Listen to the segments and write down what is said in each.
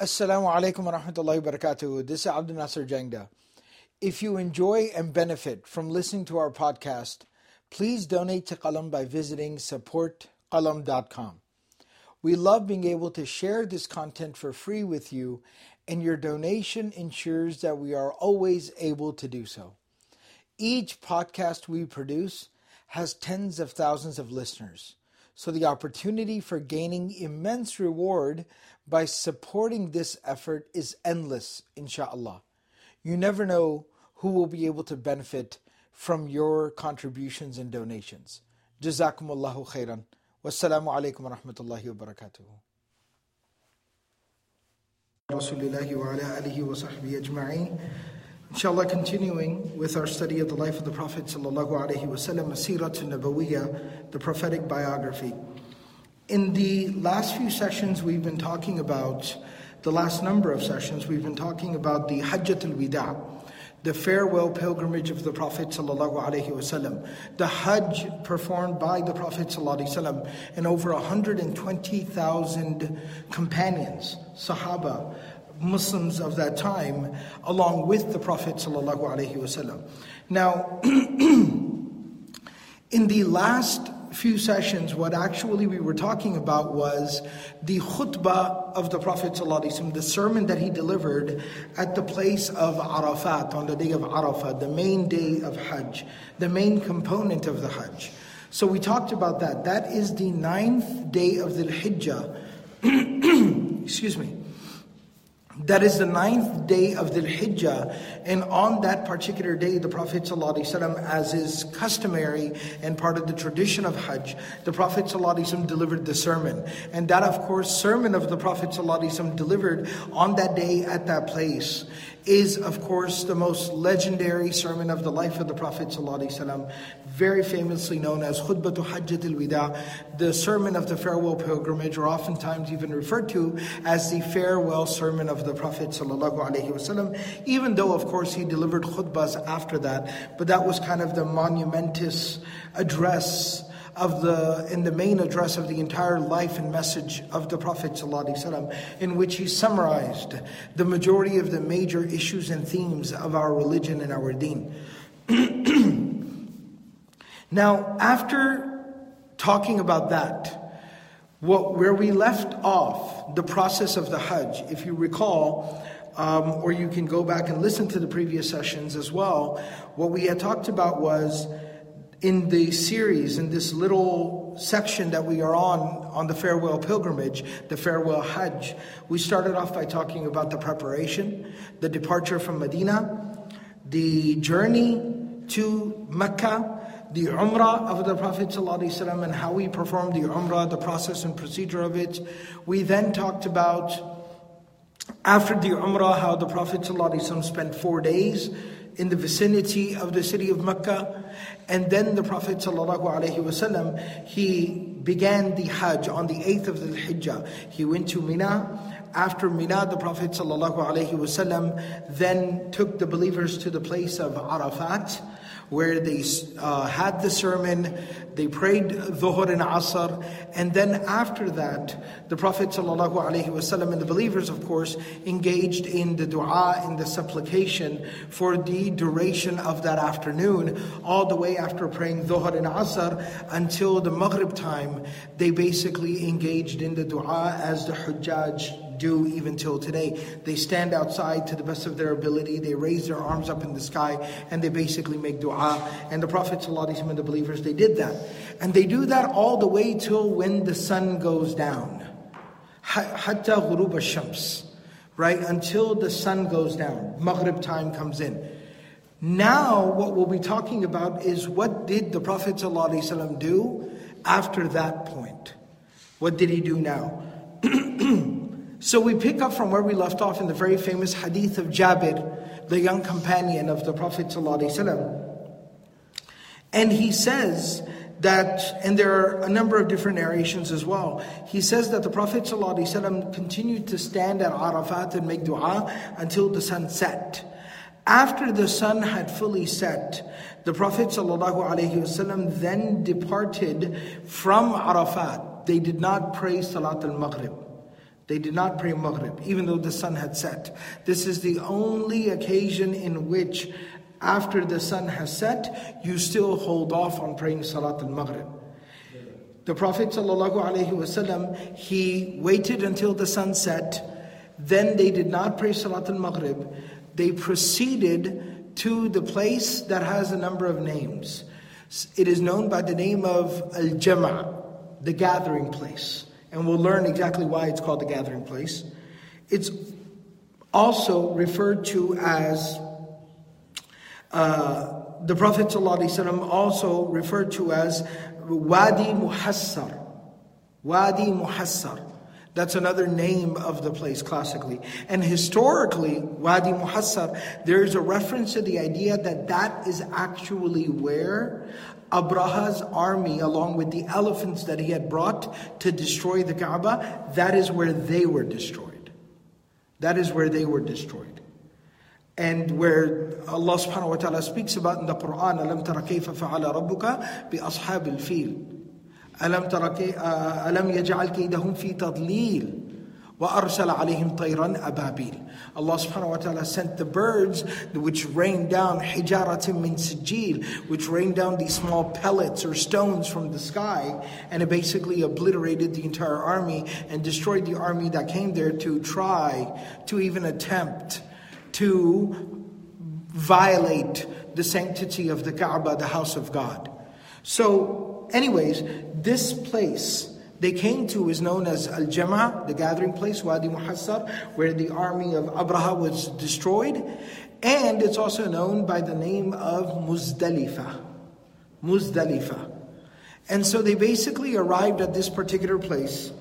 Assalamu alaikum wa rahmatullahi wa barakatuh. This is Abdul Nasser Jangda. If you enjoy and benefit from listening to our podcast, please donate to Qalam by visiting supportqalam.com. We love being able to share this content for free with you, and your donation ensures that we are always able to do so. Each podcast we produce has tens of thousands of listeners, so the opportunity for gaining immense reward by supporting this effort is endless, inshallah. You never know who will be able to benefit from your contributions and donations. Jazakumullahu khairan. Wassalamu alaikum wa rahmatullahi wa barakatuh. Rasulillahi wa ala alihi wa sahbihi ajma'in. Inshallah, continuing with our study of the life of the Prophet sallallahu alaihi wasallam, Seerat al-Nabawiyyah, the prophetic biography. In the last few sessions, we've been talking about, the last number of sessions, we've been talking about the Hajjatul Wida, the farewell pilgrimage of the Prophet sallallahu alaihi wasallam, the Hajj performed by the Prophet sallallahu alaihi wasallam and over 120,000 companions, Sahaba, Muslims of that time, along with the Prophet ﷺ. Now, in the last few sessions, what actually we were talking about was the khutbah of the Prophet ﷺ, the sermon that he delivered at the place of Arafat, on the day of Arafat, the main day of Hajj, the main component of the Hajj. So we talked about that. That is the 9th day of Dhul Hijjah. Excuse me. That is the 9th day of Dhul Hijjah, and on that particular day, the Prophet ﷺ, as is customary and part of the tradition of Hajj, the Prophet ﷺ delivered the sermon. And that, of course, sermon of the Prophet ﷺ delivered on that day at that place is, of course, the most legendary sermon of the life of the Prophet ﷺ, very famously known as Khutbat Hajjat al-Wida, the sermon of the farewell pilgrimage, or oftentimes even referred to as the farewell sermon of the Prophet ﷺ, even though, of course, he delivered khutbahs after that, but that was kind of the monumentous address in the main address of the entire life and message of the Prophet ﷺ, in which he summarized the majority of the major issues and themes of our religion and our deen. Now, after talking about that, where we left off the process of the Hajj, if you recall, or you can go back and listen to the previous sessions as well, what we had talked about was, in the series, in this little section that we are on the farewell pilgrimage, the farewell Hajj, we started off by talking about the preparation, the departure from Medina, the journey to Mecca, the Umrah of the Prophet ﷺ and how he performed the Umrah, the process and procedure of it. We then talked about, after the Umrah, how the Prophet ﷺ spent 4 days in the vicinity of the city of Mecca. And then the Prophet ﷺ, he began the Hajj on the 8th of Dhul Hijjah. He went to Mina. After Mina, the Prophet ﷺ then took the believers to the place of Arafat, where they had the sermon, they prayed Dhuhr and Asr, and then after that, the Prophet ﷺ and the believers, of course, engaged in the dua, in the supplication for the duration of that afternoon, all the way after praying Dhuhr and Asr until the Maghrib time. They basically engaged in the dua as the Hujjaj do even till today. They stand outside to the best of their ability, they raise their arms up in the sky, and they basically make dua. And the Prophet ﷺ and the believers, they did that. And they do that all the way till when the sun goes down. Hatta ghurub al-shams, right? Until the sun goes down, Maghrib time comes in. Now what we'll be talking about is, what did the Prophet ﷺ do after that point? What did he do now? So we pick up from where we left off in the very famous hadith of Jabir, the young companion of the Prophet ﷺ. And he says that, and there are a number of different narrations as well, he says that the Prophet ﷺ continued to stand at Arafat and make dua until the sun set. After the sun had fully set, the Prophet ﷺ then departed from Arafat. They did not pray Salat al-Maghrib. They did not pray Maghrib, even though the sun had set. This is the only occasion in which, after the sun has set, you still hold off on praying Salat al-Maghrib. The Prophet ﷺ, he waited until the sun set. Then they did not pray Salat al-Maghrib. They proceeded to the place that has a number of names. It is known by the name of Al Jama, the gathering place. And we'll learn exactly why it's called the gathering place. It's also referred to as, the Prophet ﷺ also referred to as Wadi Muhassar. Wadi Muhassar. That's another name of the place classically. And historically, Wadi Muhassar, there is a reference to the idea that that is actually where Abraha's army, along with the elephants that he had brought to destroy the Kaaba, that is where they were destroyed. That is where they were destroyed. And where Allah subhanahu wa ta'ala speaks about in the Quran, أَلَمْ تَرَ كَيْفَ فَعَلَ رَبُّكَ بِأَصْحَابِ الْفِيلِ أَلَمْ يَجْعَلْ كَيْدَهُمْ فِي تَضْلِيلٍ وَأَرْسَلَ عَلَيْهِمْ طَيْرًا أَبَابِيلَ. Allah subhanahu wa ta'ala sent the birds which rained down حِجَارَةٍ مِّن سِجِّيلٍ, which rained down these small pellets or stones from the sky, and it basically obliterated the entire army and destroyed the army that came there to try to even attempt to violate the sanctity of the Kaaba, the house of God. So anyways, this place they came to is known as Al Jama, the gathering place, Wadi Muhassar, where the army of Abraha was destroyed. And it's also known by the name of Muzdalifah. Muzdalifah. And so they basically arrived at this particular place.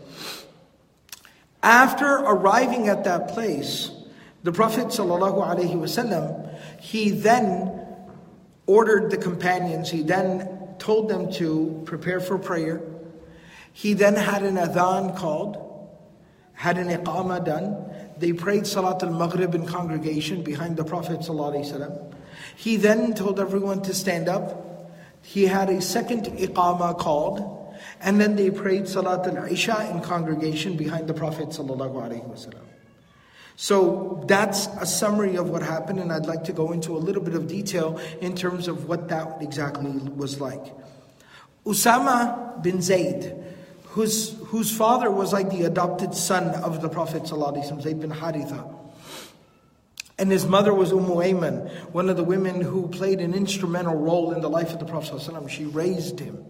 After arriving at that place, the Prophet ﷺ, he then ordered the companions, he then told them to prepare for prayer. He then had an adhan called, had an iqama done. They prayed Salat al-Maghrib in congregation behind the Prophet ﷺ. He then told everyone to stand up. He had a second iqama called, and then they prayed Salat al-Isha in congregation behind the Prophet ﷺ. So that's a summary of what happened, and I'd like to go into a little bit of detail in terms of what that exactly was like. Usama bin Zayd, whose father was like the adopted son of the Prophet ﷺ, Zayd bin Haritha. And his mother was Ummu Ayman, one of the women who played an instrumental role in the life of the Prophet ﷺ. She raised him.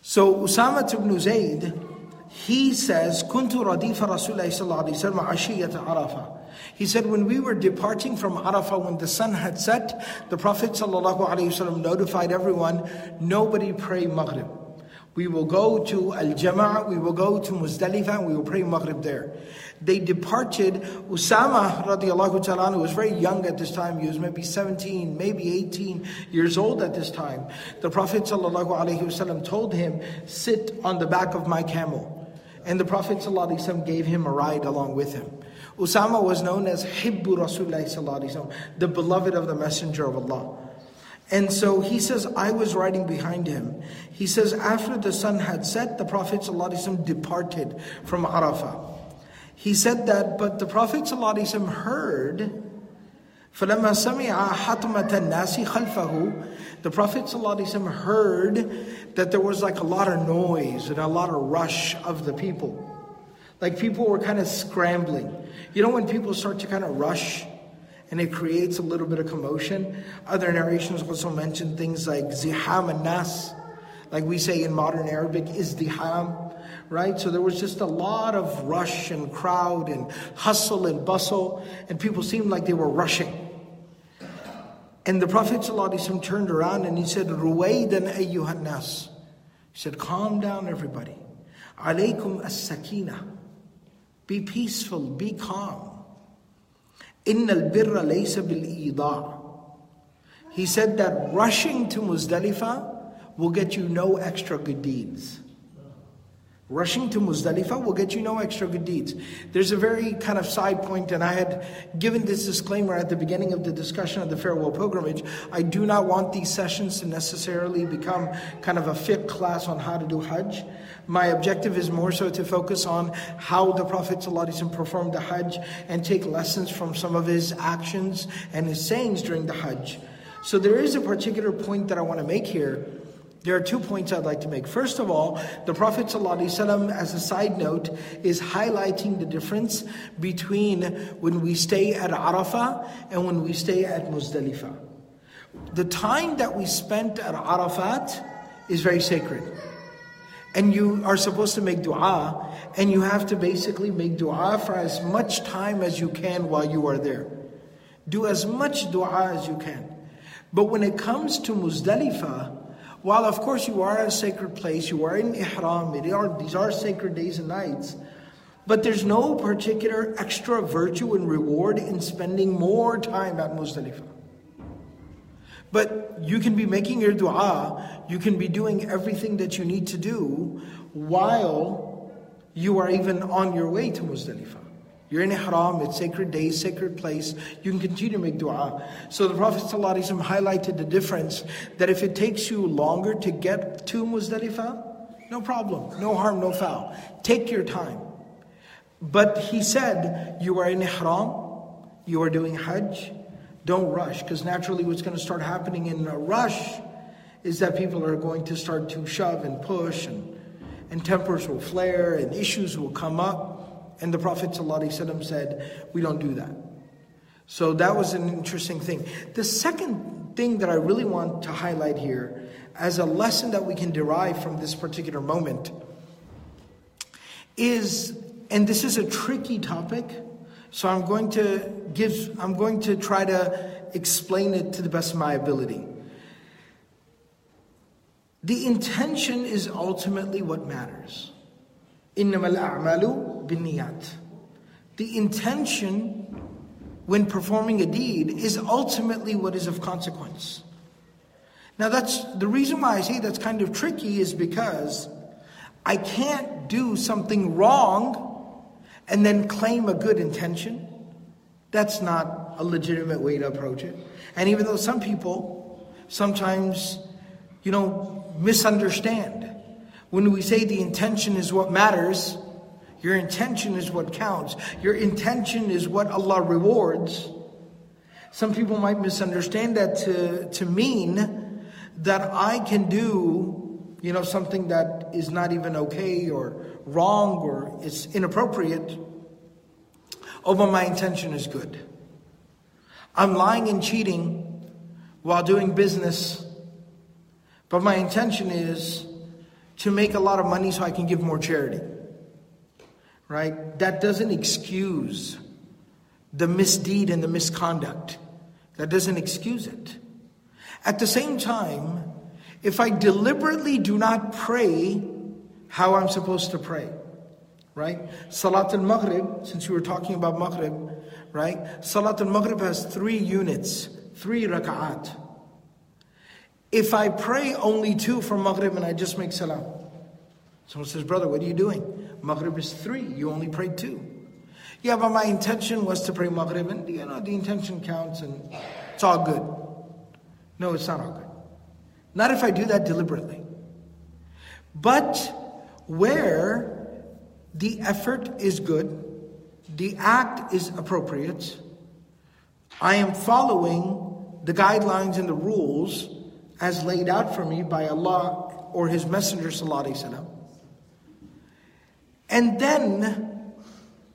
So Usama ibn Zayd, he says, "Kuntu radifa Rasulullah sallallahu alaihi wasallam ashiyat Arafah." He said, when we were departing from Arafah, when the sun had set, the Prophet sallallahu alaihi wasallam notified everyone, nobody pray Maghrib. We will go to Al Jama', we will go to Muzdalifah, and we will pray Maghrib there. They departed. Usama radiallahu ta'ala anhu was very young at this time. He was maybe 17, maybe 18 years old at this time. The Prophet ﷺ told him, "Sit on the back of my camel." And the Prophet ﷺ gave him a ride along with him. Usama was known as Hibbu Rasulullah, the beloved of the Messenger of Allah. And so he says, I was riding behind him. He says, after the sun had set, the Prophet ﷺ departed from Arafah. He said that, but the Prophet ﷺ heard, فَلَمَّا سَمِعَ حَطْمَةَ النَّاسِ خَلْفَهُ. The Prophet ﷺ heard that there was like a lot of noise and a lot of rush of the people. Like people were kind of scrambling. You know when people start to kind of rush and it creates a little bit of commotion? Other narrations also mention things like ziham al-nas. Like we say in modern Arabic, izdiham, right? So there was just a lot of rush and crowd and hustle and bustle, and people seemed like they were rushing. And the Prophet ﷺ turned around and he said, "Ruwaydan ayyuhan nas." He said, "Calm down, everybody. Alaykum as-sakina. Be peaceful, be calm. Innal birra laysa bil idaa." He said that rushing to Muzdalifah will get you no extra good deeds. Rushing to Muzdalifah will get you no extra good deeds. There's a very kind of side point, and I had given this disclaimer at the beginning of the discussion of the farewell pilgrimage. I do not want these sessions to necessarily become kind of a fiqh class on how to do Hajj. My objective is more so to focus on how the Prophet ﷺ performed the Hajj and take lessons from some of his actions and his sayings during the Hajj. So there is a particular point that I want to make here. There are 2 points I'd like to make. First of all, the Prophet ﷺ, as a side note, is highlighting the difference between when we stay at Arafah and when we stay at Muzdalifah. The time that we spent at Arafat is very sacred. And you are supposed to make dua, and you have to basically make dua for as much time as you can while you are there. Do as much dua as you can. But when it comes to Muzdalifah, while of course you are at a sacred place, you are in Ihram, these are sacred days and nights, but there's no particular extra virtue and reward in spending more time at Muzdalifah. But you can be making your dua, you can be doing everything that you need to do while you are even on your way to Muzdalifah. You're in Ihram, it's sacred day, sacred place. You can continue to make dua. So the Prophet ﷺ highlighted the difference that if it takes you longer to get to Muzdalifah, no problem, no harm, no foul. Take your time. But he said, you are in Ihram, you are doing Hajj, don't rush, because naturally what's going to start happening in a rush is that people are going to start to shove and push, and tempers will flare and issues will come up. And the Prophet ﷺ said, we don't do that. So that was an interesting thing. The second thing that I really want to highlight here as a lesson that we can derive from this particular moment is, and this is a tricky topic, so I'm going to try to explain it to the best of my ability. The intention is ultimately what matters. إِنَّمَا الْأَعْمَالُ بِالنِّيَّاتِ. The intention when performing a deed is ultimately what is of consequence. Now that's the reason why I say that's kind of tricky, is because I can't do something wrong and then claim a good intention. That's not a legitimate way to approach it. And even though some people sometimes, misunderstand. When we say the intention is what matters, your intention is what counts, your intention is what Allah rewards, some people might misunderstand that to mean that I can do, something that is not even okay or wrong or it's inappropriate, but my intention is good. I'm lying and cheating while doing business, but my intention is to make a lot of money so I can give more charity. Right? That doesn't excuse the misdeed and the misconduct. That doesn't excuse it. At the same time, if I deliberately do not pray how I'm supposed to pray, right? Salat al-Maghrib, since we were talking about Maghrib, right? Salat al-Maghrib has 3 units, 3 raka'at. If I pray only 2 for Maghrib and I just make salam, someone says, brother, what are you doing? Maghrib is 3, you only prayed 2. Yeah, but my intention was to pray Maghrib, and the intention counts and it's all good. No, it's not all good. Not if I do that deliberately. But where the effort is good, the act is appropriate, I am following the guidelines and the rules as laid out for me by Allah or His Messenger ﷺ. And then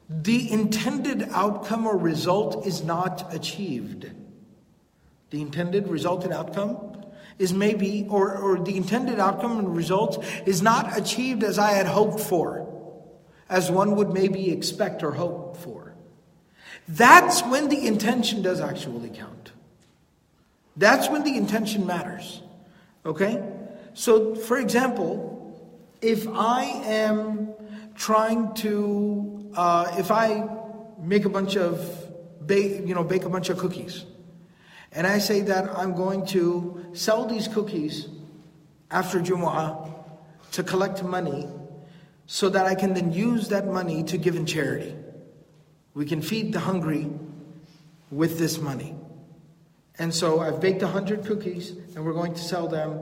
the intended outcome or result is not achieved. The intended result and outcome is maybe, or the intended outcome and result is not achieved as I had hoped for, as one would maybe expect or hope for. That's when the intention does actually count. That's when the intention matters. Okay? So, for example, if I am trying to, if I make a bunch of, bake a bunch of cookies, and I say that I'm going to sell these cookies after Jumu'ah to collect money so that I can then use that money to give in charity. We can feed the hungry with this money. And so I've baked 100 cookies and we're going to sell them,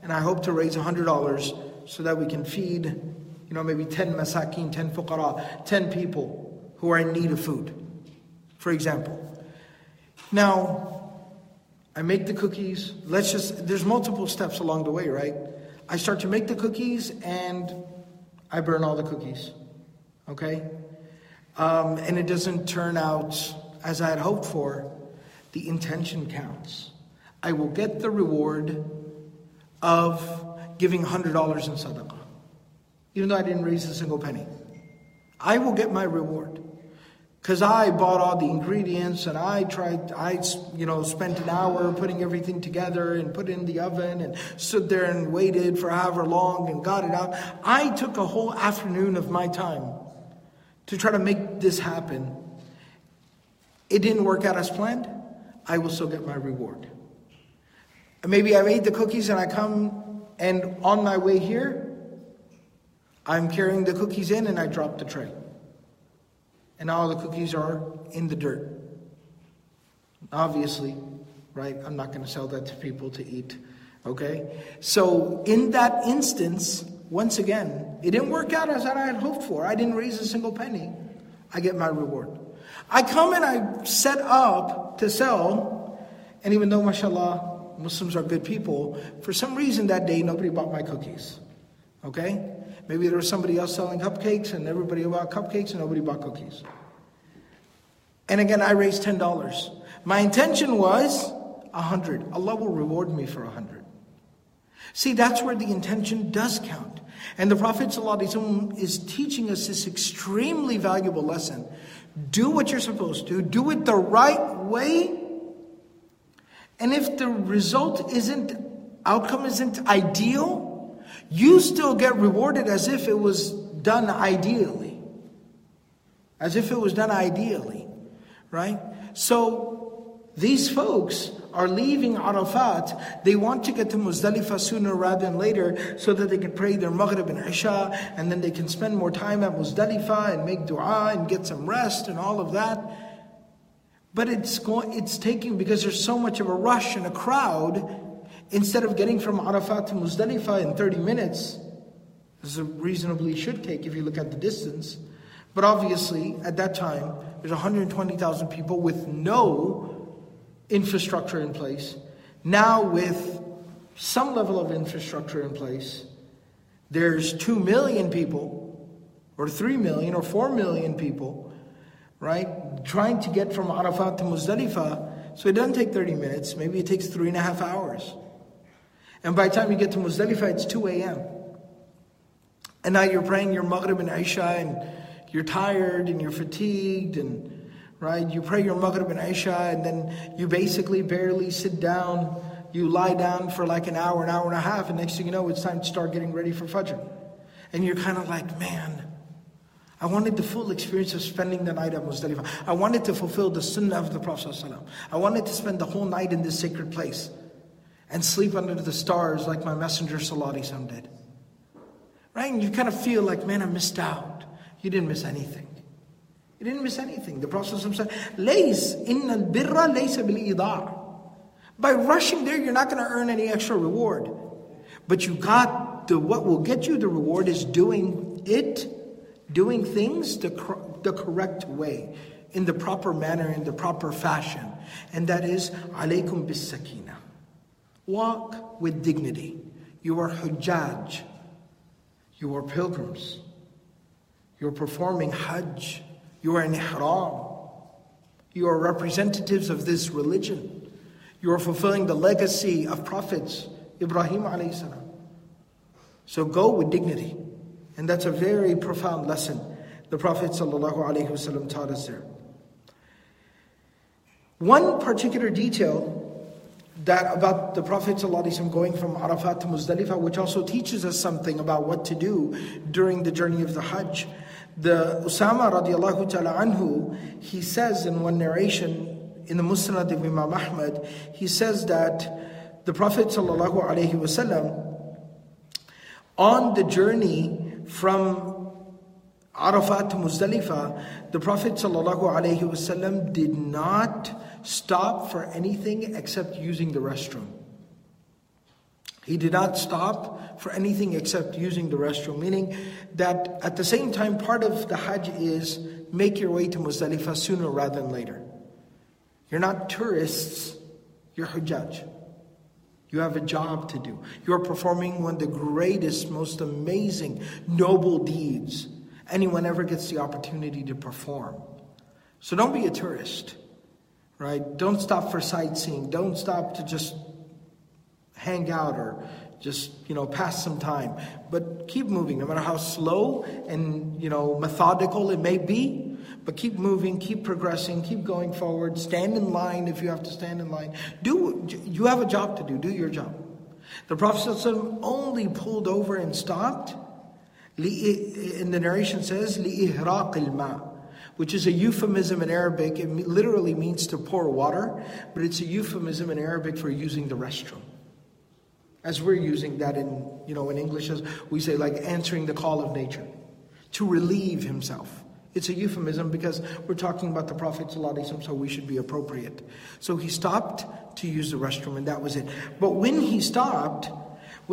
and I hope to raise $100 so that we can feed you know, maybe 10 masakeen, 10 fuqara, 10 people who are in need of food, for example. Now, I make the cookies. There's multiple steps along the way, right? I start to make the cookies and I burn all the cookies, okay? And it doesn't turn out as I had hoped for. The intention counts. I will get the reward of giving $100 in sadaqah, even though I didn't raise a single penny. I will get my reward because I bought all the ingredients and I spent an hour putting everything together and put it in the oven and stood there and waited for however long and got it out. I took a whole afternoon of my time to try to make this happen. It didn't work out as planned. I will still get my reward. Maybe I made the cookies and I come and on my way here, I'm carrying the cookies in and I drop the tray. And all the cookies are in the dirt. Obviously, right? I'm not going to sell that to people to eat, okay? So in that instance, once again, it didn't work out as I had hoped for. I didn't raise a single penny. I get my reward. I come and I set up to sell, and even though, mashallah, Muslims are good people, for some reason that day nobody bought my cookies, okay? Maybe there was somebody else selling cupcakes and everybody bought cupcakes and nobody bought cookies. And again, I raised $10. My intention was 100. Allah will reward me for 100. See, that's where the intention does count. And the Prophet ﷺ is teaching us this extremely valuable lesson. Do what you're supposed to. Do it the right way. And if the outcome isn't ideal, you still get rewarded as if it was done ideally. As if it was done ideally, right? So these folks are leaving Arafat. They want to get to Muzdalifah sooner rather than later so that they can pray their Maghrib and Isha, and then they can spend more time at Muzdalifah and make dua and get some rest and all of that. But it's taking, because there's so much of a rush and a crowd. Instead of getting from Arafat to Muzdalifah in 30 minutes, as it reasonably should take if you look at the distance. But obviously, at that time, there's 120,000 people with no infrastructure in place. Now with some level of infrastructure in place, there's 2 million people, or 3 million, or 4 million people, right? Trying to get from Arafat to Muzdalifah. So it doesn't take 30 minutes, maybe it takes 3.5 hours. And by the time you get to Muzdalifah, it's 2 a.m. And now you're praying your Maghrib and Isha, and you're tired, and you're fatigued, and right? You pray your Maghrib and Isha, and then you basically barely sit down. You lie down for like an hour and a half, and next thing you know, it's time to start getting ready for Fajr. And you're kind of like, man, I wanted the full experience of spending the night at Muzdalifah. I wanted to fulfill the sunnah of the Prophet ﷺ. I wanted to spend the whole night in this sacred place. And sleep under the stars like my messenger ﷺ did. Right? And you kind of feel like, man, I missed out. You didn't miss anything. You didn't miss anything. The Prophet ﷺ said, Lays, innal birra laysa bil idar. By rushing there, you're not going to earn any extra reward. But you got what will get you the reward is doing things the correct way, in the proper manner, in the proper fashion. And that is, alaykum bis sakina. Walk with dignity. You are hujjaj. You are pilgrims. You're performing hajj. You are in ihram. You are representatives of this religion. You are fulfilling the legacy of prophets, Ibrahim alayhi salam. So go with dignity. And that's a very profound lesson the Prophet sallallahu alaihi wasallam taught us there. One particular detail that about the Prophet ﷺ going from Arafat to Muzdalifah, which also teaches us something about what to do during the journey of the Hajj. The Usama radiallahu ta'ala anhu, he says in one narration, in the Musnad of Imam Ahmad, he says that the Prophet ﷺ, on the journey from Arafat to Muzdalifah, the Prophet ﷺ did not stop for anything except using the restroom. He did not stop for anything except using the restroom, meaning that at the same time, part of the Hajj is make your way to Muzdalifah sooner rather than later. You're not tourists, you're Hujjaj. You have a job to do. You're performing one of the greatest, most amazing, noble deeds anyone ever gets the opportunity to perform. So don't be a tourist, right? Don't stop for sightseeing. Don't stop to just hang out or just, pass some time. But keep moving, no matter how slow and, methodical it may be. But keep moving, keep progressing, keep going forward. Stand in line if you have to stand in line. You have a job to do. Do your job. The Prophet ﷺ only pulled over and stopped. And the narration says, لِإِهْرَاقِ الْمَاءِ, which is a euphemism in Arabic. It literally means to pour water, but it's a euphemism in Arabic for using the restroom. As we're using that in English, as we say, like answering the call of nature, to relieve himself. It's a euphemism because we're talking about the Prophet ﷺ, so we should be appropriate. So he stopped to use the restroom, and that was it. But when he stopped,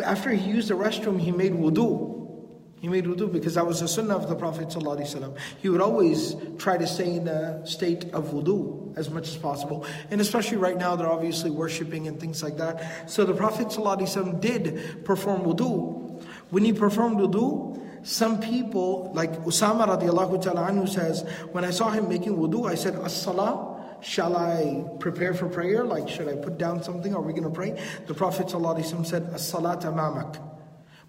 after he used the restroom, he made wudu. He made wudu because that was the sunnah of the Prophet ﷺ. He would always try to stay in a state of wudu as much as possible. And especially right now, they're obviously worshipping and things like that. So the Prophet ﷺ did perform wudu. When he performed wudu, some people, like Usama radiallahu ta'ala anhu says, when I saw him making wudu, I said, as-salah, shall I prepare for prayer? Like, should I put down something? Are we going to pray? The Prophet ﷺ said, as-salat amamak.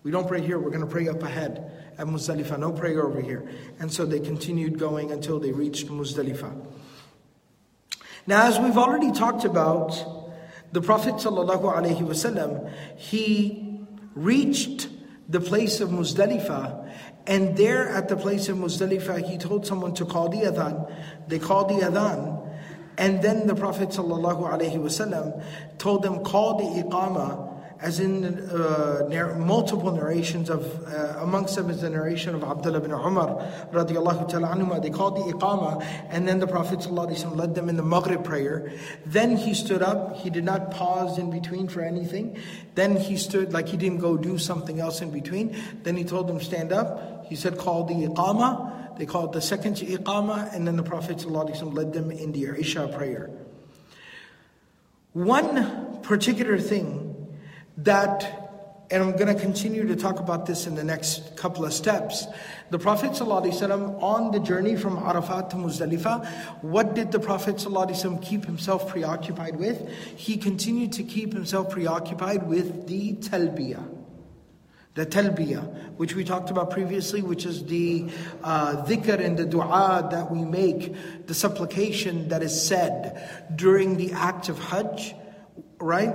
We don't pray here, we're going to pray up ahead at Muzdalifah, no prayer over here. And so they continued going until they reached Muzdalifah. Now, as we've already talked about, the Prophet ﷺ, he reached the place of Muzdalifah, and there at the place of Muzdalifah, he told someone to call the adhan. They called the adhan, and then the Prophet ﷺ told them, call the iqamah. As in multiple narrations of, amongst them is the narration of Abdullah ibn Umar radiallahu ta'ala anhuma. They called the iqamah, and then the Prophet ﷺ led them in the Maghrib prayer. Then he stood up. He did not pause in between for anything. Then he stood, like he didn't go do something else in between. Then he told them, stand up. He said, call the iqamah. They called the second iqamah, and then the Prophet ﷺ led them in the Aisha prayer. One particular thing that, and I'm going to continue to talk about this in the next couple of steps. The Prophet ﷺ on the journey from Arafat to Muzdalifah, what did the Prophet ﷺ keep himself preoccupied with? He continued to keep himself preoccupied with the talbiyah. The talbiyah, which we talked about previously, which is the dhikr and the dua that we make, the supplication that is said during the act of Hajj. Right?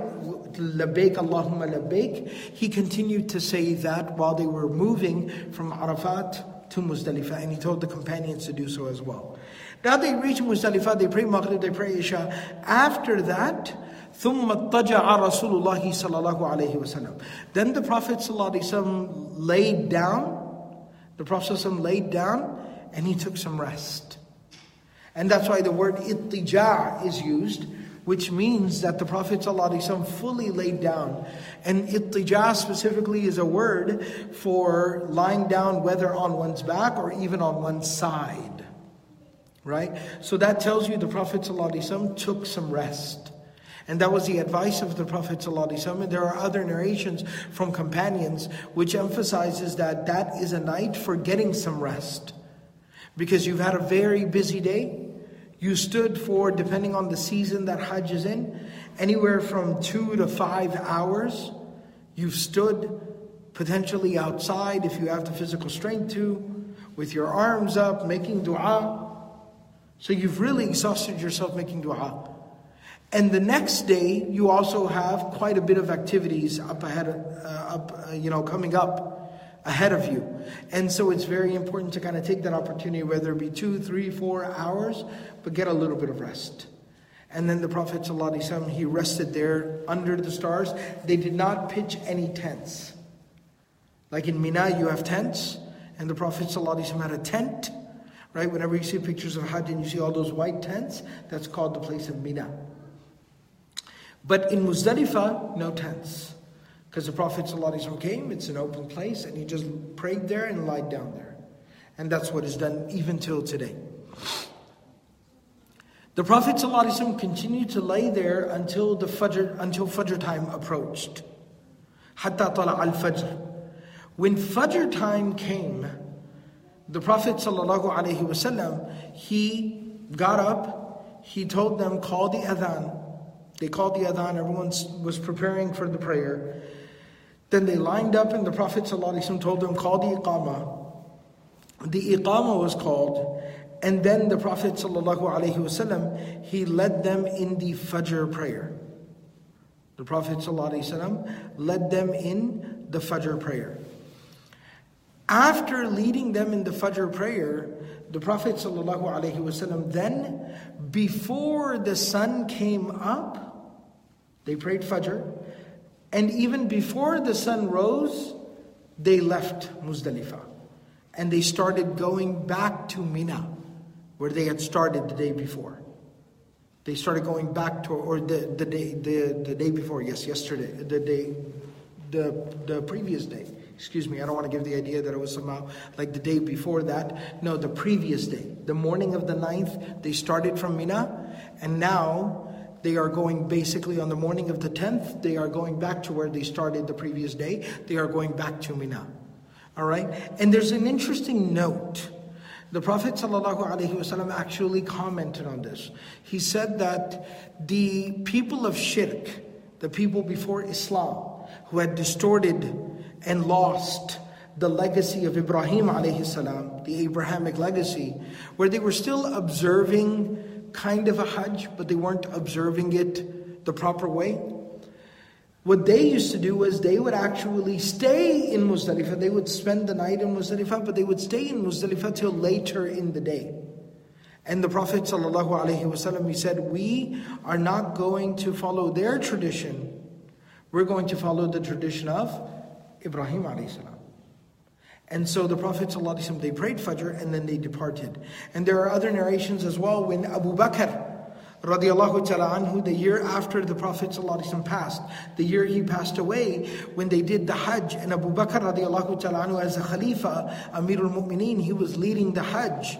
Labbaik, Allahumma labbaik. He continued to say that while they were moving from Arafat to Muzdalifah, and he told the companions to do so as well. Now they reach Muzdalifah, they pray Maghrib, they pray Isha. After that, ثُمَّ اضْطَجَعَ رَسُولُ اللَّهِ صَلَى اللَّهُ عَلَيْهِ وَسَلَّمَ. Then the Prophet ﷺ laid down, and he took some rest. And that's why the word ittija' is used, which means that the Prophet ﷺ fully laid down. And ittija specifically is a word for lying down, whether on one's back or even on one's side. Right? So that tells you the Prophet ﷺ took some rest. And that was the advice of the Prophet ﷺ. And there are other narrations from companions which emphasizes that that is a night for getting some rest. Because you've had a very busy day. You stood for, depending on the season that Hajj is in, anywhere from 2 to 5 hours. You've stood potentially outside, if you have the physical strength to, with your arms up, making dua. So you've really exhausted yourself making dua. And the next day, you also have quite a bit of activities up ahead, coming up ahead of you. And so it's very important to kind of take that opportunity, whether it be 2, 3, 4 hours, but get a little bit of rest. And then the Prophet ﷺ, he rested there under the stars. They did not pitch any tents. Like in Mina, you have tents, and the Prophet ﷺ had a tent, right? Whenever you see pictures of Hajj and you see all those white tents, that's called the place of Mina. But in Muzdalifah, no tents. Because the Prophet ﷺ came, it's an open place, and he just prayed there and lied down there. And that's what is done even till today. The Prophet ﷺ continued to lay there until Fajr time approached. Hatta tala al-Fajr. When Fajr time came, the Prophet ﷺ, he got up, he told them, call the adhan. They called the adhan, everyone was preparing for the prayer. Then they lined up and the Prophet ﷺ told them, call the iqama. The iqama was called. And then the Prophet ﷺ, he led them in the Fajr prayer. The Prophet ﷺ led them in the Fajr prayer. After leading them in the Fajr prayer, the Prophet ﷺ then, before the sun came up, they prayed Fajr. And even before the sun rose, they left Muzdalifah. And they started going back to Mina, where they had started the day before. They started going back to, or the previous day. I don't want to give the idea that it was somehow like the day before that. No, the previous day, the morning of the 9th, they started from Mina, and now they are going basically on the morning of the 10th, they are going back to where they started the previous day. They are going back to Mina. All right? And there's an interesting note. The Prophet ﷺ actually commented on this. He said that the people of Shirk, the people before Islam, who had distorted and lost the legacy of Ibrahim ﷺ, the Abrahamic legacy, where they were still observing kind of a Hajj, but they weren't observing it the proper way. What they used to do was they would actually stay in Muzdalifah. They would spend the night in Muzdalifah, but they would stay in Muzdalifah till later in the day. And the Prophet ﷺ, he said, we are not going to follow their tradition. We're going to follow the tradition of Ibrahim ﷺ. And so the Prophet ﷺ, they prayed Fajr and then they departed. And there are other narrations as well when Abu Bakr radiallahu ta'ala anhu, the year after the Prophet ﷺ passed, the year he passed away, when they did the Hajj, and Abu Bakr radiallahu ta'ala anhu as a Khalifa, Amirul Mu'mineen, he was leading the Hajj.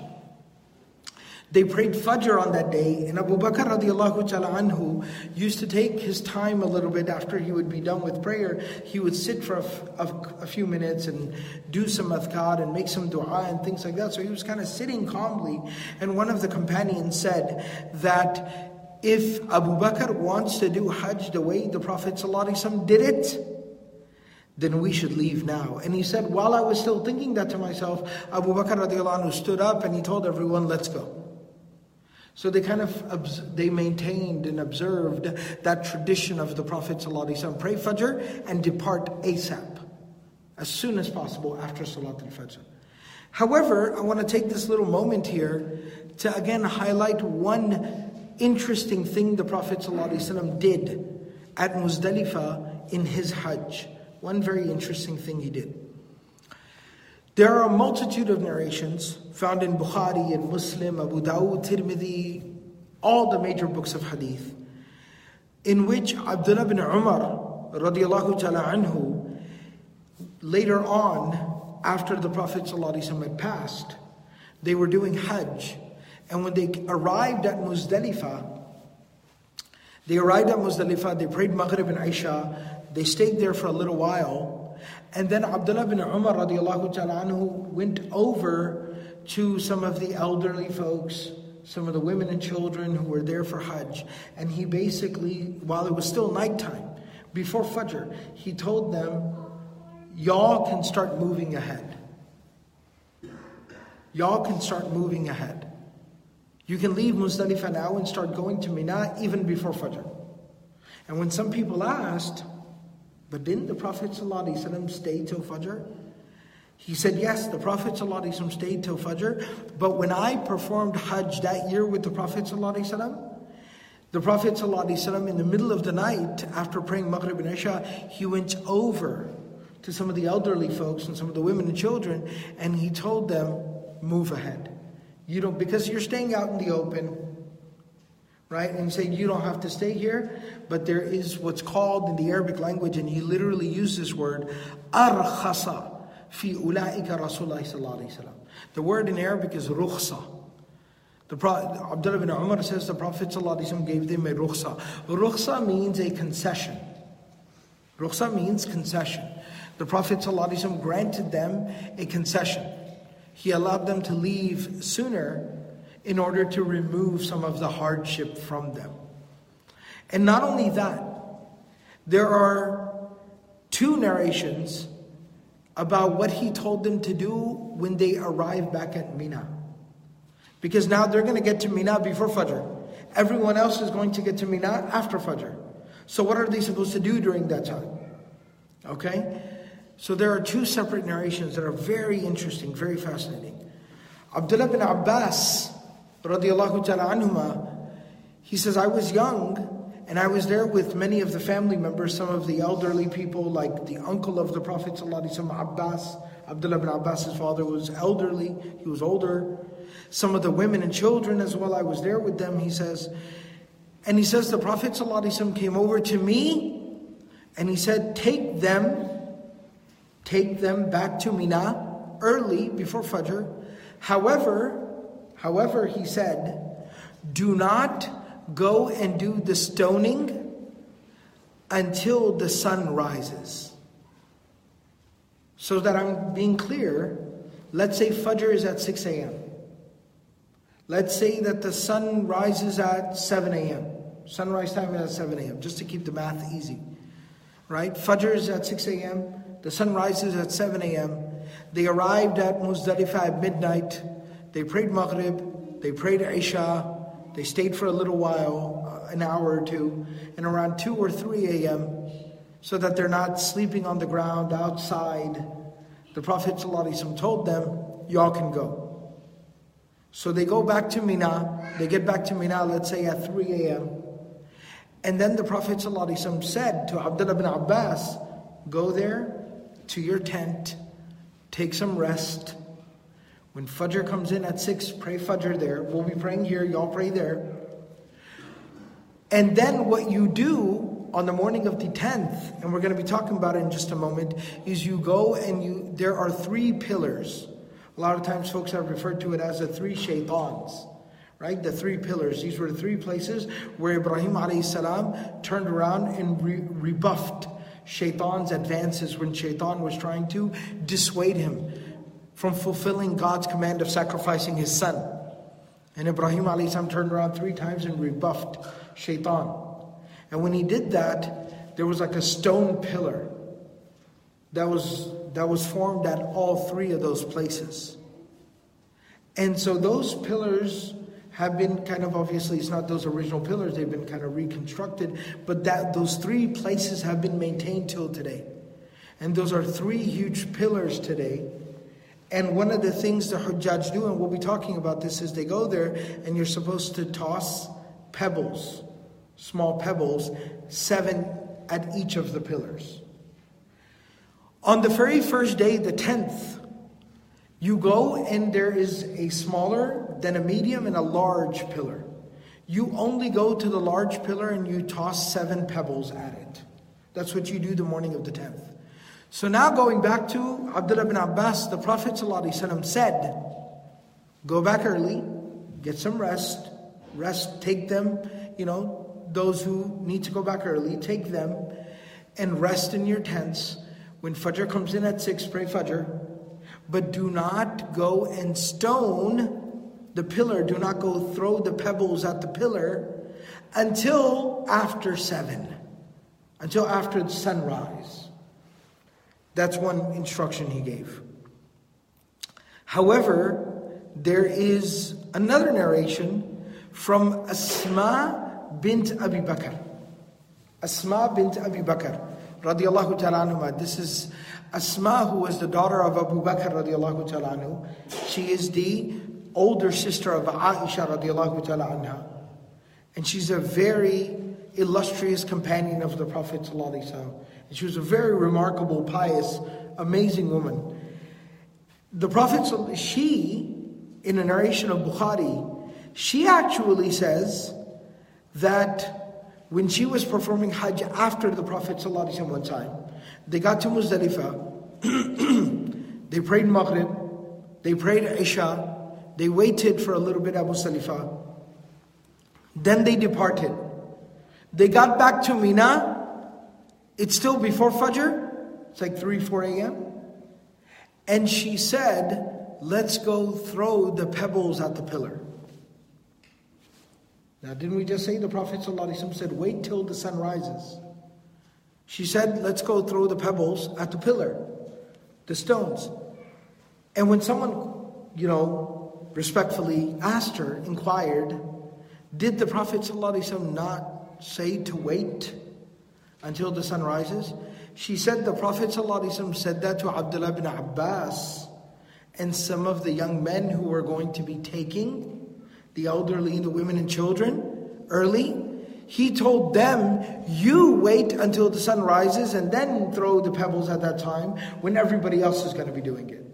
They prayed Fajr on that day, and Abu Bakr radiallahu ta'ala anhu used to take his time a little bit after he would be done with prayer. He would sit for a few minutes and do some adhkar and make some dua and things like that. So he was kind of sitting calmly, and one of the companions said that if Abu Bakr wants to do Hajj the way the Prophet ﷺ did it, then we should leave now. And he said, while I was still thinking that to myself, Abu Bakr radiallahu anhu stood up and he told everyone, let's go. So they kind of, they maintained and observed that tradition of the Prophet ﷺ. Pray Fajr and depart ASAP. As soon as possible after Salat al-Fajr. However, I want to take this little moment here to again highlight one interesting thing the Prophet ﷺ did at Muzdalifah in his Hajj. One very interesting thing he did. There are a multitude of narrations found in Bukhari and Muslim, Abu Dawud, Tirmidhi, all the major books of hadith, in which Abdullah ibn Umar radiallahu ta'ala anhu, later on, after the Prophet ﷺ had passed, they were doing Hajj. And when they arrived at Muzdalifah, they prayed Maghrib and Aisha, they stayed there for a little while. And then Abdullah ibn Umar radiallahu ta'ala anhu went over to some of the elderly folks, some of the women and children who were there for Hajj. And he basically, while it was still nighttime, before Fajr, he told them, y'all can start moving ahead. Y'all can start moving ahead. You can leave Muzdalifah now and start going to Mina even before Fajr. And when some people asked, but didn't the Prophet ﷺ stay till Fajr? He said, yes, the Prophet ﷺ stayed till Fajr. But when I performed Hajj that year with the Prophet ﷺ, the Prophet ﷺ in the middle of the night, after praying Maghrib and Isha, he went over to some of the elderly folks and some of the women and children, and he told them, move ahead. You don't, because you're staying out in the open. right? And saying you don't have to stay here, but there is what's called in the Arabic language, and he literally used this word, arkhasa fi ulaika Rasulullah sallallahu alaihi wasallam. The word in Arabic is rukhsa. Abdullah ibn Umar says the Prophet sallallahu alaihi wasallam gave them a rukhsa. Rukhsa means a concession. Rukhsa means concession. The Prophet sallallahu alaihi wasallam granted them a concession. He allowed them to leave sooner in order to remove some of the hardship from them. And not only that, there are two narrations about what he told them to do when they arrive back at Mina. Because now they're going to get to Mina before Fajr. Everyone else is going to get to Mina after Fajr. So what are they supposed to do during that time? Okay? So there are two separate narrations that are very interesting, very fascinating. Abdullah ibn Abbas, radiyallahu ta'ala anhuma, he says, I was young and I was there with many of the family members, some of the elderly people, like the uncle of the Prophet sallallahu alaihi wasallam, Abbas. Abdullah ibn Abbas's father was elderly, he was older. Some of the women and children as well, I was there with them, he says. And he says, the Prophet sallallahu alaihi wasallam came over to me and he said, take them back to Mina early before Fajr. However, he said, do not go and do the stoning until the sun rises. So that I'm being clear, let's say Fajr is at 6 a.m. Let's say that the sun rises at 7 a.m. Sunrise time is at 7 a.m., just to keep the math easy. Right? Fajr is at 6 a.m. The sun rises at 7 a.m. They arrived at Muzdalifah at midnight. They prayed Maghrib. They prayed Aisha. They stayed for a little while, an hour or two. And around 2 or 3 a.m., so that they're not sleeping on the ground outside, the Prophet ﷺ told them, y'all can go. So they go back to Mina. They get back to Mina, let's say at 3 a.m. And then the Prophet ﷺ said to Abdullah ibn Abbas, go there to your tent, take some rest. When Fajr comes in at 6, pray Fajr there. We'll be praying here, y'all pray there. And then what you do on the morning of the 10th, and we're going to be talking about it in just a moment, is you go and there are three pillars. A lot of times folks have referred to it as the three shaitans, right? The three pillars. These were the three places where Ibrahim ﷺ turned around and rebuffed Shaitan's advances when Shaitan was trying to dissuade him from fulfilling God's command of sacrificing his son. And Ibrahim alayhi salam turned around three times and rebuffed Shaitan. And when he did that, there was like a stone pillar that was formed at all three of those places. And so those pillars have been kind of, obviously it's not those original pillars, they've been kind of reconstructed, but that those three places have been maintained till today. And those are three huge pillars today. And one of the things the Hujjaj do, and we'll be talking about this, is they go there and you're supposed to toss pebbles, small pebbles, 7 at each of the pillars. On the very first day, the 10th, you go and there is a smaller, then a medium, and a large pillar. You only go to the large pillar and you toss 7 pebbles at it. That's what you do the morning of the 10th. So now going back to Abdullah ibn Abbas, the Prophet ﷺ said, go back early, get some rest, take them, those who need to go back early, take them and rest in your tents. When Fajr comes in at 6, pray Fajr. But do not go and stone the pillar. Do not go throw the pebbles at the pillar until after 7. Until after the sunrise. That's one instruction he gave. However, there is another narration from Asma bint Abi Bakr. Asma bint Abi Bakr. Radiallahu ta'ala anhu. This is Asma, who was the daughter of Abu Bakr radiallahu ta'ala anhu. She is the older sister of Aisha radiallahu ta'ala anha. And she's a very illustrious companion of the Prophet sallallahu alaihi wasallam. And she was a very remarkable, pious, amazing woman. The Prophet, in a narration of Bukhari, she actually says that when she was performing Hajj after the Prophet ﷺ one time, they got to Muzdalifah, they prayed Maghrib, they prayed Isha, they waited for a little bit at Muzdalifah, then they departed. They got back to Mina, it's still before Fajr, it's like 3, 4 a.m. And she said, let's go throw the pebbles at the pillar. Now, didn't we just say the Prophet ﷺ said, wait till the sun rises? She said, let's go throw the pebbles at the pillar, the stones. And when someone, respectfully asked her, inquired, did the Prophet ﷺ not say to wait until the sun rises? She said the Prophet ﷺ said that to Abdullah ibn Abbas and some of the young men who were going to be taking the elderly, the women and children early. He told them, you wait until the sun rises and then throw the pebbles at that time when everybody else is going to be doing it,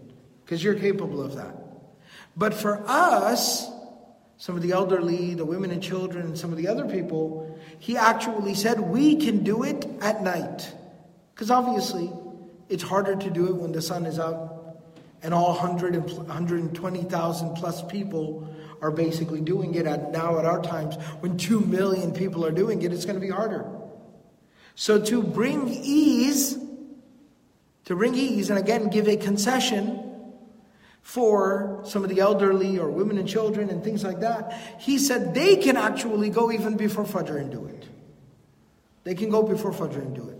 because you're capable of that. But for us, some of the elderly, the women and children, and some of the other people, he actually said we can do it at night. Because obviously, it's harder to do it when the sun is up and all 100 and 120,000 plus people are basically doing it at our times. When 2 million people are doing it, it's going to be harder. So to bring ease and again give a concession for some of the elderly or women and children and things like that, he said they can actually go even before Fajr and do it. They can go before Fajr and do it.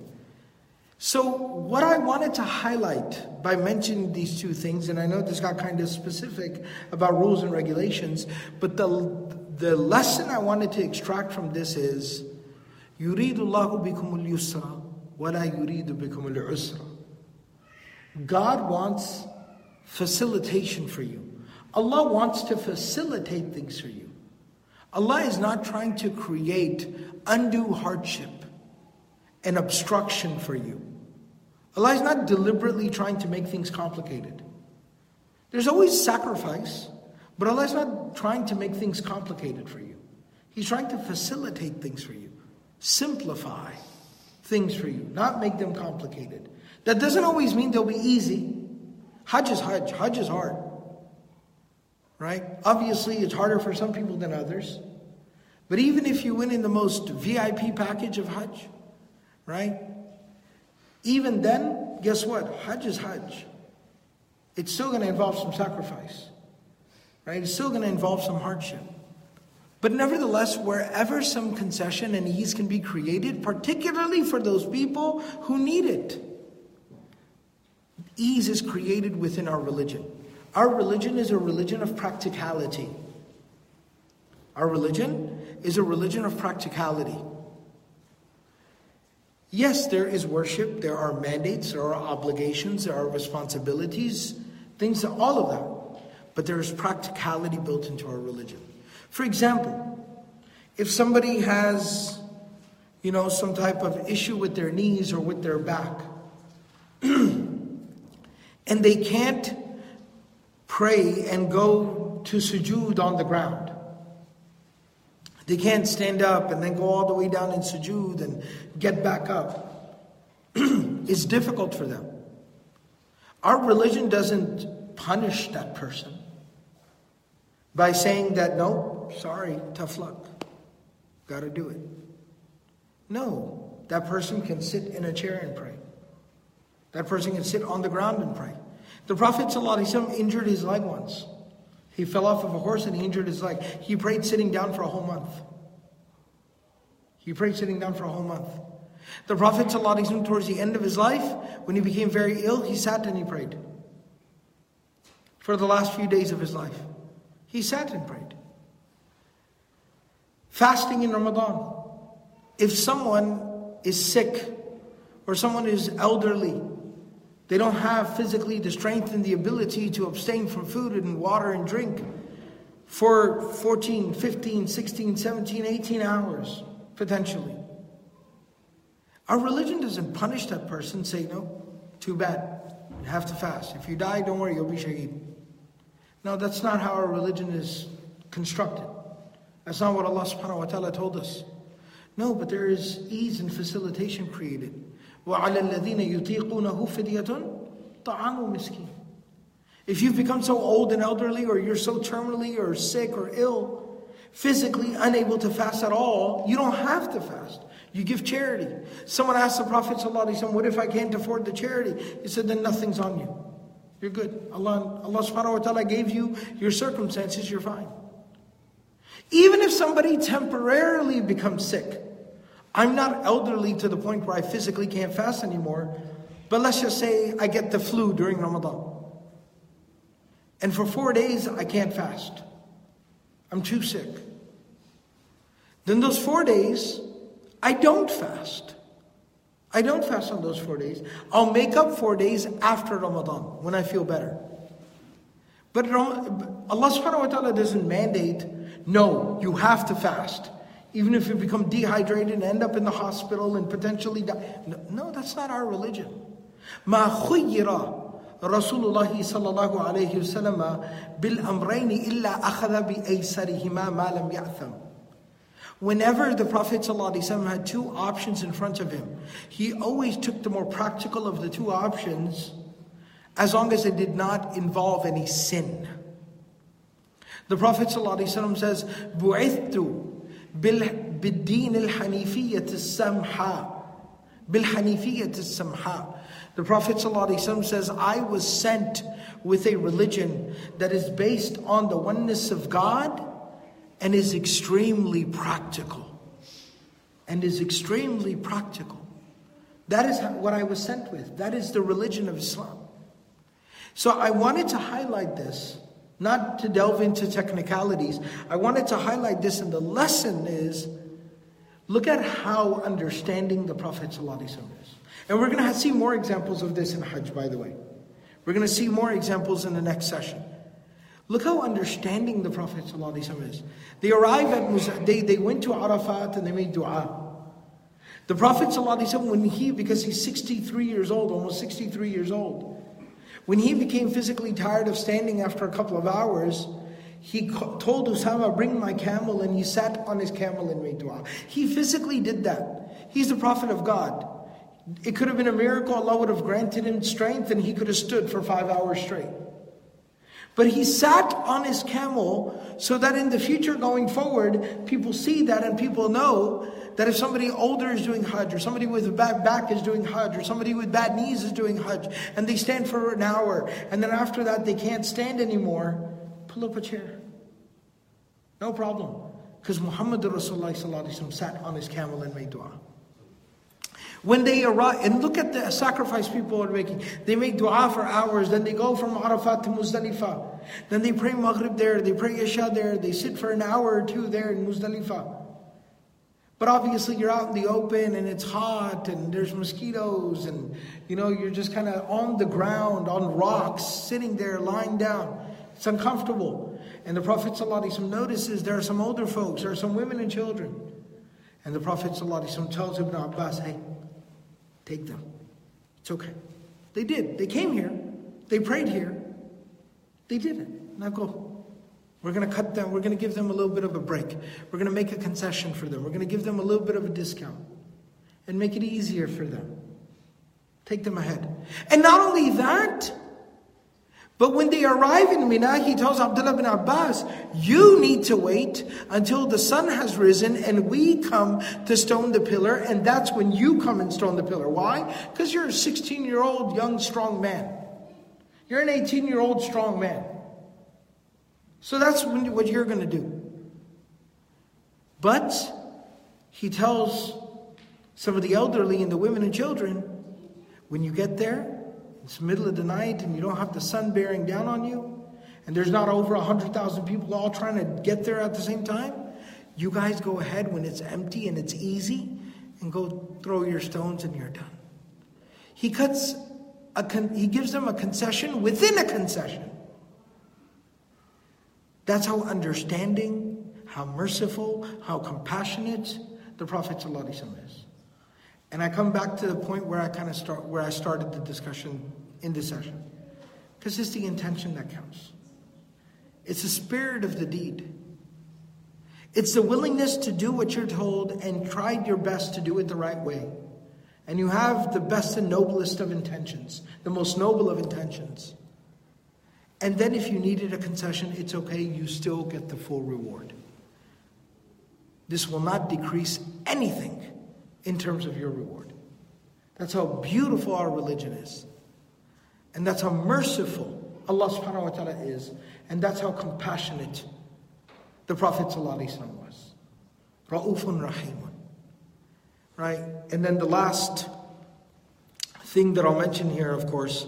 So what I wanted to highlight by mentioning these two things, and I know this got kind of specific about rules and regulations, but the lesson I wanted to extract from this is, يُرِيدُ اللَّهُ بِكُمُ الْيُسْرَ وَلَا يُرِيدُ بِكُمُ الْعُسْرَ. God wants facilitation for you. Allah wants to facilitate things for you. Allah is not trying to create undue hardship and obstruction for you. Allah is not deliberately trying to make things complicated. There's always sacrifice, but Allah is not trying to make things complicated for you. He's trying to facilitate things for you, simplify things for you, not make them complicated. That doesn't always mean they'll be easy. Hajj is Hajj. Hajj is hard, right? Obviously, it's harder for some people than others. But even if you win in the most VIP package of Hajj, right? Even then, guess what? Hajj is Hajj. It's still going to involve some sacrifice, right? It's still going to involve some hardship. But nevertheless, wherever some concession and ease can be created, particularly for those people who need it, ease is created within our religion. Our religion is a religion of practicality. Our religion is a religion of practicality. Yes, there is worship, there are mandates, there are obligations, there are responsibilities, things, all of that. But there is practicality built into our religion. For example, if somebody has, some type of issue with their knees or with their back, and they can't pray and go to sujood on the ground. They can't stand up and then go all the way down in sujood and get back up. It's difficult for them. Our religion doesn't punish that person by saying that, no, sorry, tough luck, got to do it. No, that person can sit in a chair and pray. That person can sit on the ground and pray. The Prophet ﷺ injured his leg once. He fell off of a horse and he injured his leg. He prayed sitting down for a whole month. He prayed sitting down for a whole month. The Prophet ﷺ, towards the end of his life, when he became very ill, he sat and he prayed. For the last few days of his life, he sat and prayed. Fasting in Ramadan. If someone is sick or someone is elderly, they don't have physically the strength and the ability to abstain from food and water and drink for 14, 15, 16, 17, 18 hours, potentially. Our religion doesn't punish that person, say, no, too bad, you have to fast. If you die, don't worry, you'll be shaheed. No, that's not how our religion is constructed. That's not what Allah subhanahu wa ta'ala told us. No, but there is ease and facilitation created. وَعَلَى الَّذِينَ يُطِيقُونَهُ فِدْيَةٌ طَعَامُ مِسْكِينٌ. If you've become so old and elderly, or you're so terminally or sick or ill, physically unable to fast at all, you don't have to fast. You give charity. Someone asked the Prophet ﷺ, what if I can't afford the charity? He said, then nothing's on you. You're good. Allah subhanahu wa ta'ala gave you your circumstances, you're fine. Even if somebody temporarily becomes sick, I'm not elderly to the point where I physically can't fast anymore, but let's just say I get the flu during Ramadan. And for 4 days, I can't fast. I'm too sick. Then those 4 days, I don't fast. I don't fast on those 4 days. I'll make up 4 days after Ramadan when I feel better. But Allah subhanahu wa ta'ala doesn't mandate, no, you have to fast. Even if you become dehydrated and end up in the hospital and potentially die. No, that's not our religion. مَا خُيِّرَ رسول الله صلى الله عليه وسلم بالأمرين إلا أخذ بأيسرهما ما لم يأثم. Whenever the Prophet ﷺ had two options in front of him, he always took the more practical of the two options, as long as it did not involve any sin. The Prophet ﷺ says, بُعِثْتُ بِالدِّينِ الْحَنِيفِيَّةِ السَّمْحَةِ بِالْحَنِيفِيَّةِ السَّمْحَةِ. The Prophet ﷺ says, I was sent with a religion that is based on the oneness of God and is extremely practical. And is extremely practical. That is what I was sent with. That is the religion of Islam. So I wanted to highlight this, not to delve into technicalities. I wanted to highlight this, and the lesson is, look at how understanding the Prophet ﷺ is. And we're going to see more examples of this in Hajj, by the way. We're going to see more examples in the next session. Look how understanding the Prophet ﷺ is. They arrived at Muzdalifah, they went to Arafat and they made dua. The Prophet ﷺ, because he's 63 years old, almost 63 years old, when he became physically tired of standing after a couple of hours, he told Usama, bring my camel, and he sat on his camel and made dua. He physically did that. He's the Prophet of God. It could have been a miracle. Allah would have granted him strength and he could have stood for 5 hours straight. But he sat on his camel so that in the future going forward, people see that and people know that if somebody older is doing Hajj, or somebody with a bad back is doing Hajj, or somebody with bad knees is doing Hajj, and they stand for an hour, and then after that they can't stand anymore, pull up a chair. No problem. Because Muhammad Rasulullah sat on his camel and made dua. When they arrive, and look at the sacrifice people are making. They make dua for hours, then they go from Arafat to Muzdalifah. Then they pray Maghrib there, they pray Isha there, they sit for an hour or two there in Muzdalifah. But obviously you're out in the open and it's hot and there's mosquitoes and you're just kind of on the ground, on rocks, sitting there, lying down. It's uncomfortable. And the Prophet ﷺ notices there are some older folks, there are some women and children. And the Prophet ﷺ tells Ibn Abbas, hey, take them. It's okay. They did. They came here. They prayed here. They did it. Now go. We're going to cut them. We're going to give them a little bit of a break. We're going to make a concession for them. We're going to give them a little bit of a discount. And make it easier for them. Take them ahead. And not only that, but when they arrive in Mina, he tells Abdullah ibn Abbas, you need to wait until the sun has risen and we come to stone the pillar, and that's when you come and stone the pillar. Why? Because you're a 16-year-old young strong man. You're an 18-year-old strong man. So that's what you're going to do. But he tells some of the elderly and the women and children, when you get there, it's the middle of the night and you don't have the sun bearing down on you, and there's not over 100,000 people all trying to get there at the same time, you guys go ahead when it's empty and it's easy and go throw your stones and you're done. He gives them a concession within a concession. That's how understanding, how merciful, how compassionate the Prophet ﷺ is. And I come back to the point where I started the discussion in this session. Because it's the intention that counts. It's the spirit of the deed. It's the willingness to do what you're told and try your best to do it the right way. And you have the best and noblest of intentions, the most noble of intentions. And then if you needed a concession, it's okay, you still get the full reward. This will not decrease anything in terms of your reward. That's how beautiful our religion is. And that's how merciful Allah subhanahu wa ta'ala is. And that's how compassionate the Prophet ﷺ was. Ra'ufun Rahimun. Right? And then the last thing that I'll mention here, of course,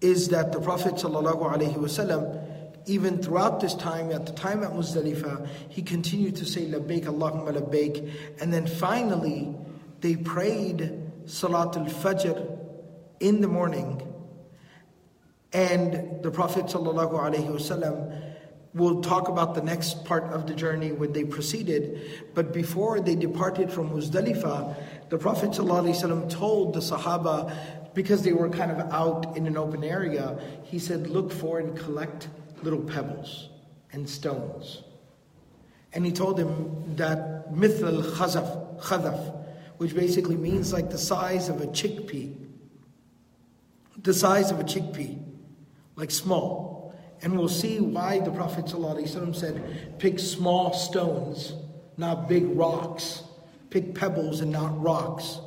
is that the Prophet ﷺ, even throughout this time at Muzdalifah, he continued to say, Labbaik Allahumma Labbaik. And then finally, they prayed Salat al-Fajr in the morning. And the Prophet ﷺ will talk about the next part of the journey when they proceeded. But before they departed from Muzdalifah, the Prophet ﷺ told the Sahaba, because they were kind of out in an open area, he said, look for and collect little pebbles and stones. And he told them that mithal al-khadaf, which basically means like the size of a chickpea. The size of a chickpea, like small. And we'll see why the Prophet ﷺ said, pick small stones, not big rocks. Pick pebbles and not rocks.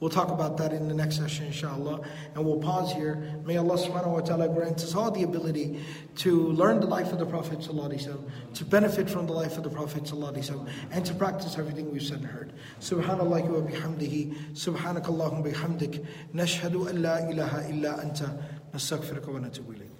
We'll talk about that in the next session, inshallah. And we'll pause here. May Allah subhanahu wa ta'ala grant us all the ability to learn the life of the Prophet ﷺ, to benefit from the life of the Prophet ﷺ, and to practice everything we've said and heard. Subhanallah wa bihamdihi, subhanakallahum bihamdik, nashhadu an la ilaha illa anta, nastaghfiruka wa natubu ilayk.